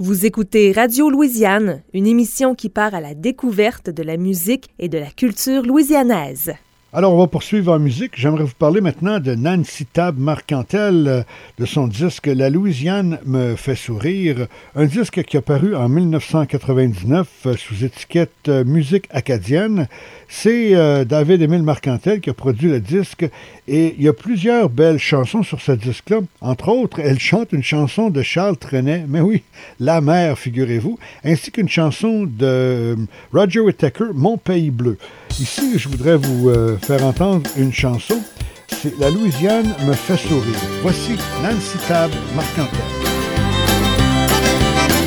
Vous écoutez Radio Louisiane, une émission qui part à la découverte de la musique et de la culture louisianaise. Alors, on va poursuivre en musique. J'aimerais vous parler maintenant de Nancy Tab Marcantel, de son disque « La Louisiane me fait sourire », un disque qui a paru en 1999 sous étiquette « Musique acadienne ». C'est David-Émile Marcantel qui a produit le disque et il y a plusieurs belles chansons sur ce disque-là. Entre autres, elle chante une chanson de Charles Trenet, mais oui, La Mer, figurez-vous, ainsi qu'une chanson de Roger Whittaker, Mon Pays Bleu. Ici, je voudrais vous faire entendre une chanson. C'est La Louisiane me fait sourire. Voici Nancy Tab Marcantel.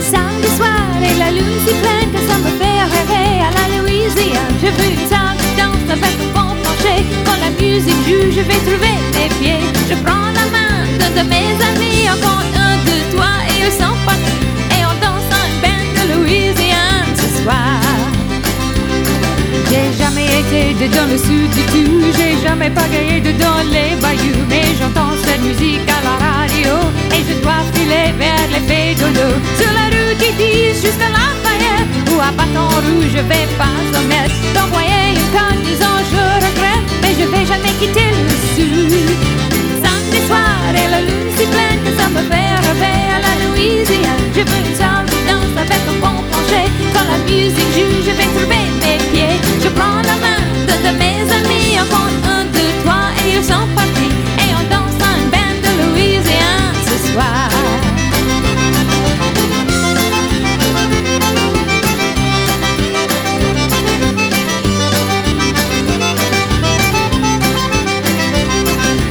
Samedi soir et la lune si pleine que ça me fait rêver à la Louisiane. Je veux une salle qui danse avec un bon plancher. Quand la musique joue, je vais trouver mes pieds. Je prends la main d'un de mes amis, encore un de toi et eux sont partis. Et on danse dans une band de Louisiane ce soir. J'ai jamais été dedans le sud du tout, j'ai jamais pagayé dedans les bayous, mais j'entends cette musique à la radio et je dois filer vers les pédolos. Sur la rue qui dit jusqu'à Lafayette, où à bâton rouge je vais pas omettre d'envoyer une carte disant je regrette, mais je vais jamais quitter le sud. Samedi soir et la lune si pleine que ça me fait rêver à la Louisiane. Je veux une salle de danse avec un bon plancher, quand la musique joue je vais trouver mes pieds. Je prends la main d'un de mes amis, on compte un, deux, trois et ils sont partis. Et on danse dans une band de Louisiane ce soir.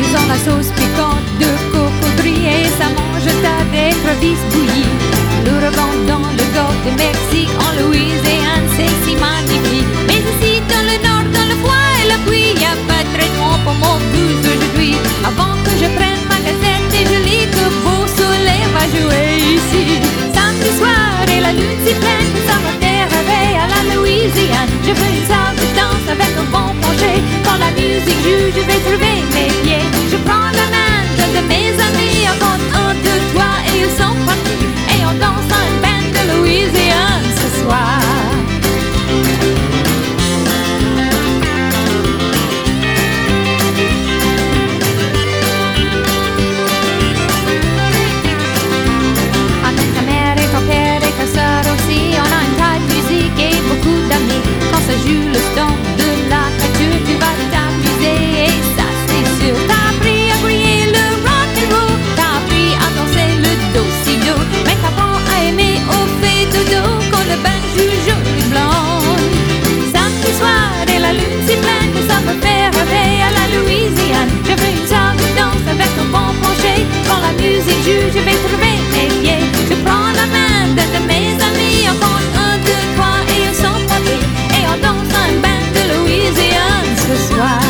Ils ont la sauce piquante de cocodrille et ça mange ta d'écrevisse bouillie. Nous revendons dans le golfe de Mexique, en Louisiane c'est si magnifique. Mais ici dans le nord, dans le bois et le puits, y'a pas de traitement pour mon blues aujourd'hui. Avant que je prenne ma gazette et je lis que beau soleil va jouer ici. Samedi soir et la lune si pleine, ça me fait rêver à la Louisiane. Je veux une salle de danse avec un bon plancher, quand la musique joue je vais trouver mes pieds. Je prends la main de mes amis, on compte un, deux, trois et ils sont partis. Et on danse dans une band de Louisiane ce soir. Avec ta mère et ton père et ta soeur aussi, on a une taille de musique et beaucoup d'amis. Quand ça joue le son de la voiture, tu vas t'amuser et ça c'est sûr. T'as appris à briller le rock'n'roll, t'as appris à danser le do-si-do, mais t'apprends à aimer au fait dodo quand le bain joue jaune et blanc. Samedi soir et la lune si pleine que ça me fait rêver à la Louisiane. Je veux une salle de danse avec un bon plancher, quand la musique joue je vais trouver mes pieds. Je prends la main d'un de mes amis, on compte un, deux, trois et ils sont partis. Et on danse dans une band de Louisiane ce soir.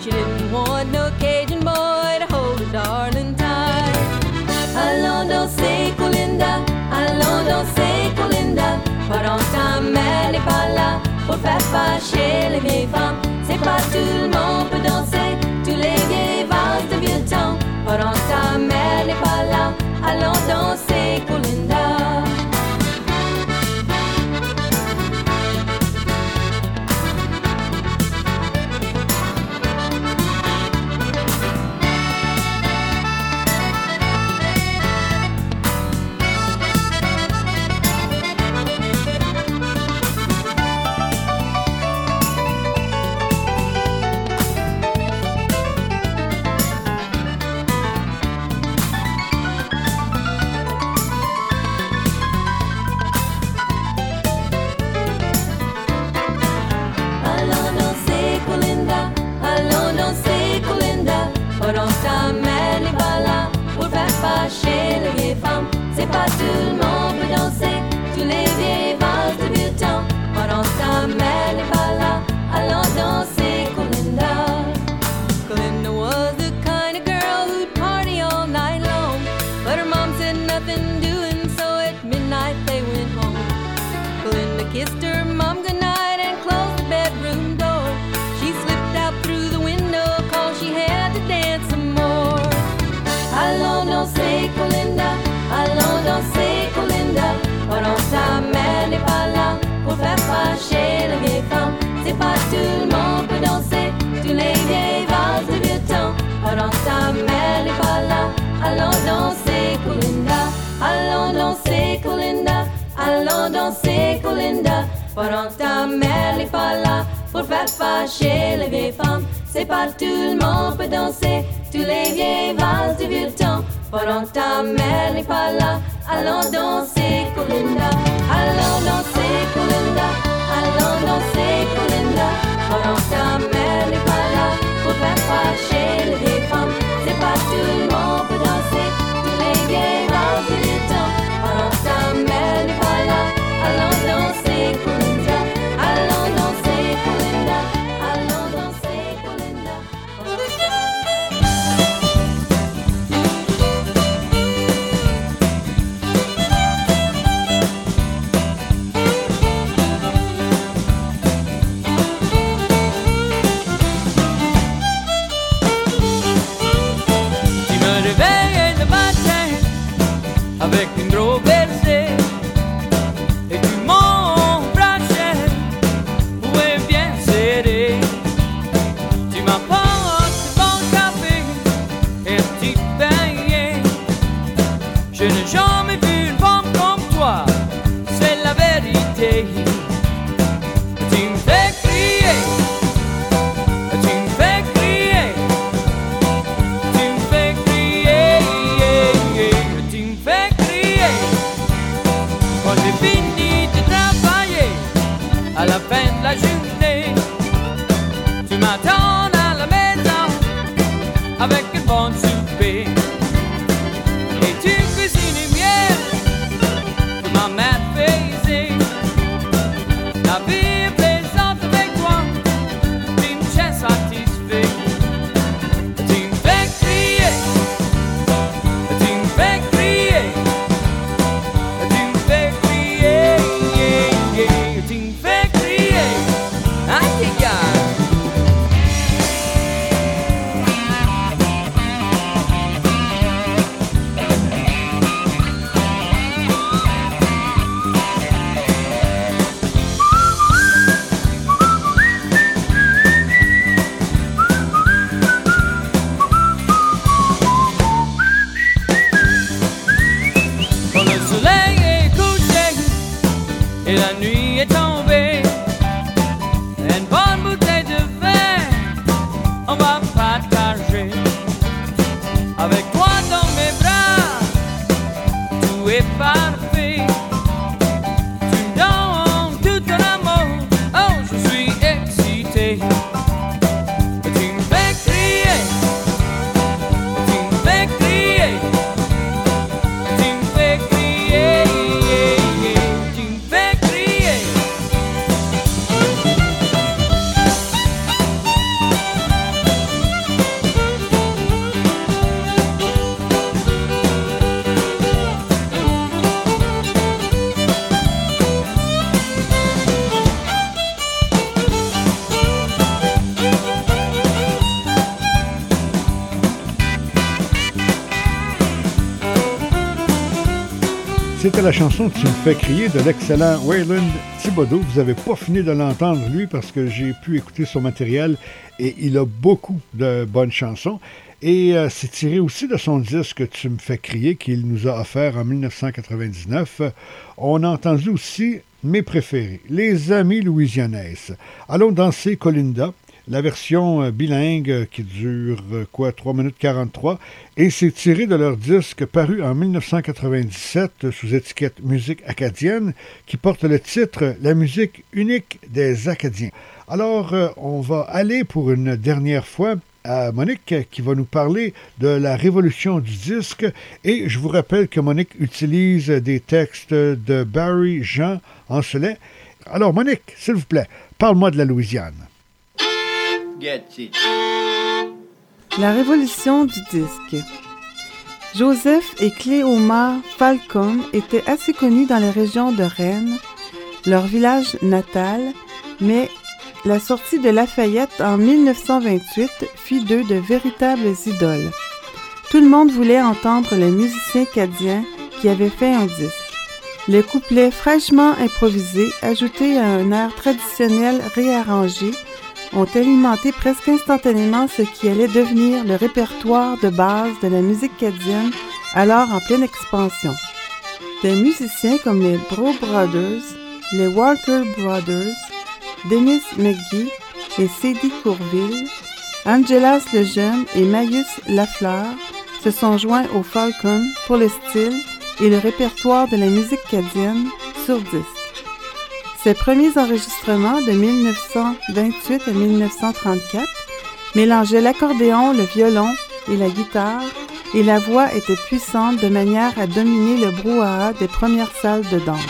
She didn't want no Cajun boy to hold belles et vieilles femmes. C'est pas tout le monde peut danser tous les vieilles valses de vieux temps. Pendant que ta mère n'est pas là, allons danser pour Linda. C'était la chanson qui me fait crier de l'excellent Wayland Thibodeau. Vous n'avez pas fini de l'entendre, lui, parce que j'ai pu écouter son matériel et il a beaucoup de bonnes chansons. Et c'est tiré aussi de son disque « Tu me fais crier » qu'il nous a offert en 1999. On a entendu aussi mes préférés, les Amis louisianaises. Allons danser Colinda, la version bilingue qui dure 3 minutes 43. Et c'est tiré de leur disque paru en 1997 sous étiquette Musique acadienne qui porte le titre « La musique unique des Acadiens ». Alors, on va aller pour une dernière fois à Monique qui va nous parler de la révolution du disque. Et je vous rappelle que Monique utilise des textes de Barry Jean Ancelet. Alors Monique, s'il vous plaît, parle-moi de la Louisiane. La révolution du disque. Joseph et Cléomar Falcon étaient assez connus dans les régions de Rennes, leur village natal, mais la sortie de Lafayette en 1928 fit d'eux de véritables idoles. Tout le monde voulait entendre le musicien acadien qui avait fait un disque. Les couplets fraîchement improvisés, ajoutés à un air traditionnel réarrangé, ont alimenté presque instantanément ce qui allait devenir le répertoire de base de la musique acadienne, alors en pleine expansion. Des musiciens comme les Bro Brothers, les Walker Brothers, Dennis McGee et Sady Courville, Angélas Lejeune et Mayeus Lafleur se sont joints aux Falcons pour le style et le répertoire de la musique acadienne sur disque. Ces premiers enregistrements de 1928 à 1934 mélangeaient l'accordéon, le violon et la guitare, et la voix était puissante de manière à dominer le brouhaha des premières salles de danse.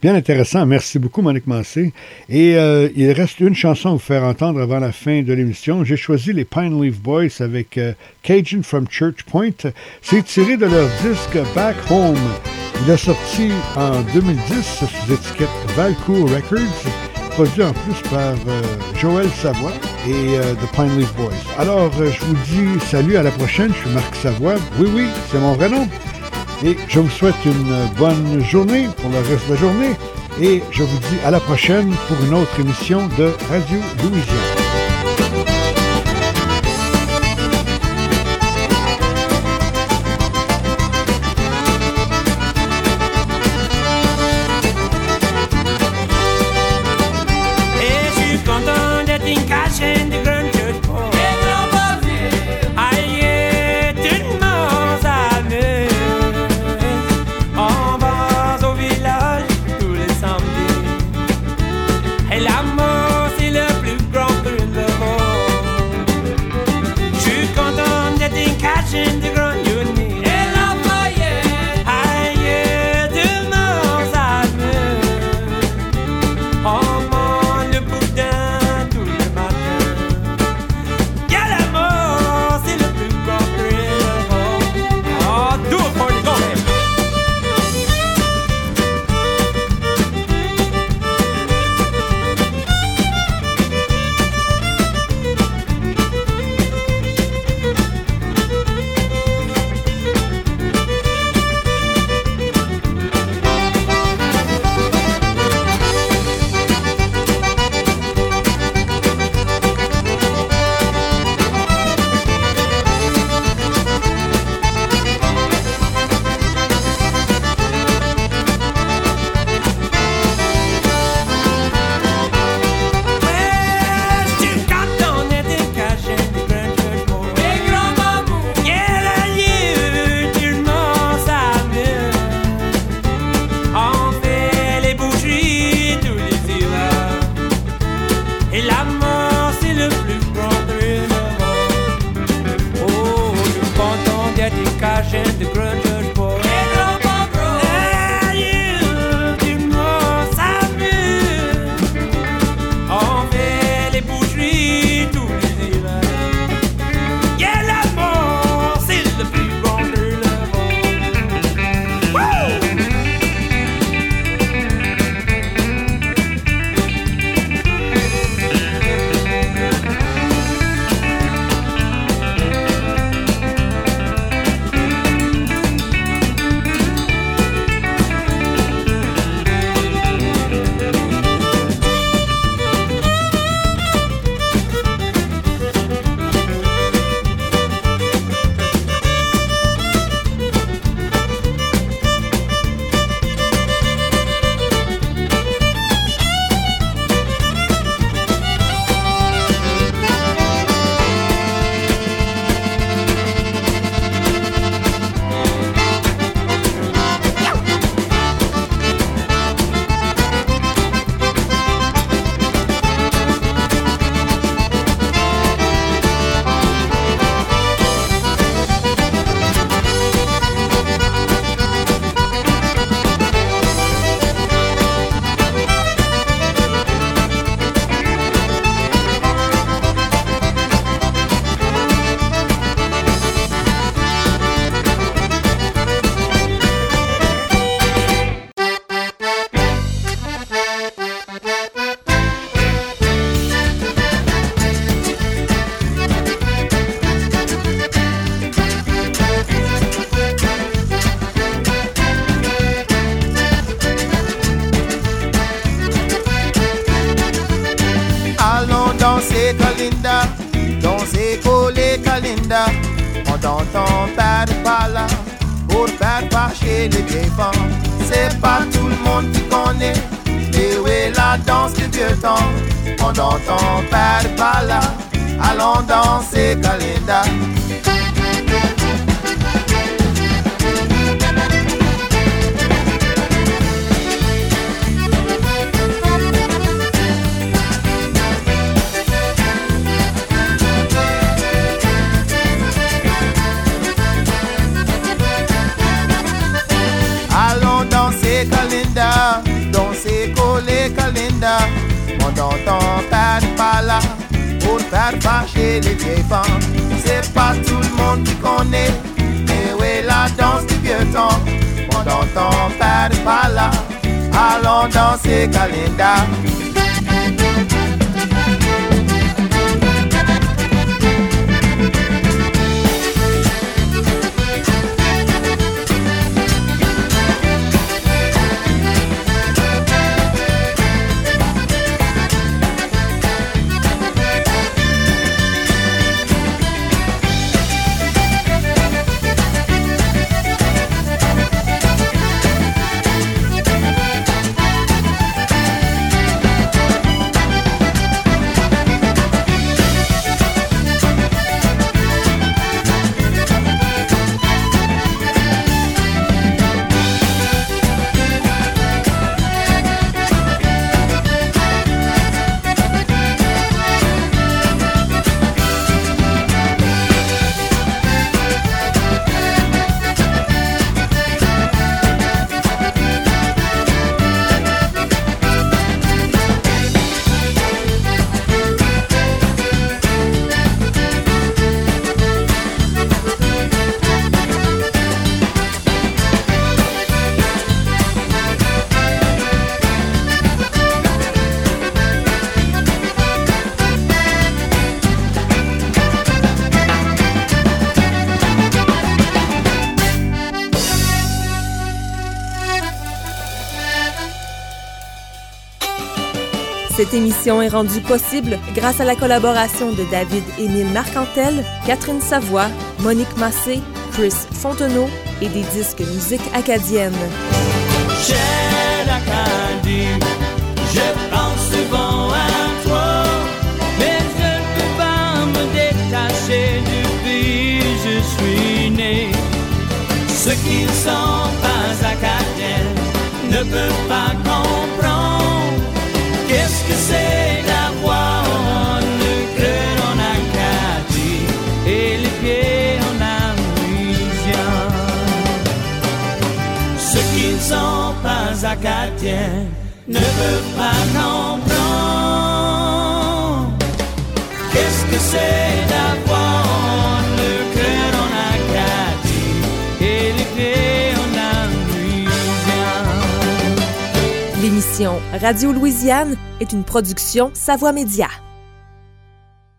Bien intéressant. Merci beaucoup, Monique Mancé. Et il reste une chanson à vous faire entendre avant la fin de l'émission. J'ai choisi les Pine Leaf Boys avec Cajun from Church Point. C'est tiré de leur disque Back Home. Il est sorti en 2010 sous étiquette Valcour Records, produit en plus par Joël Savoie et The Pine Leaf Boys. Alors, je vous dis salut, à la prochaine. Je suis Marc Savoie. Oui, c'est mon vrai nom. Et je vous souhaite une bonne journée pour le reste de la journée. Et je vous dis à la prochaine pour une autre émission de Radio Louisiane. L'amour c'est le plus grand Linda, on t'entend pas de pas là, pour pas de pas chez les vieilles femmes. C'est pas tout le monde qui connaît, mais où est la danse du vieux temps? On t'entend pas de pas là, allons danser Kalinda. Kalinda, danser coller Kalinda, on n'entend pas là, pour faire fâcher les vieilles femmes. C'est pas tout le monde qui connaît, mais où est la danse du vieux temps? On n'entend pas là, allons danser Kalinda. Cette émission est rendue possible grâce à la collaboration de David-Émile Marcantel, Catherine Savoie, Monique Mancé, Chris Fontenot et des disques Musique acadienne. Chère Acadie, je pense souvent à toi, mais je ne peux pas me détacher du pays où je suis né. Ceux qui ne sont pas acadiens ne peuvent pas comprendre. Qu'est-ce que c'est d'avoir le cœur en Acadie et les pieds en Louisiane? Ceux qui ne sont pas acadiens ne peuvent pas comprendre. Qu'est-ce que c'est d'avoir le cœur en Acadie et les pieds en Louisiane? L'émission Radio Louisiane est une production Savoie Média.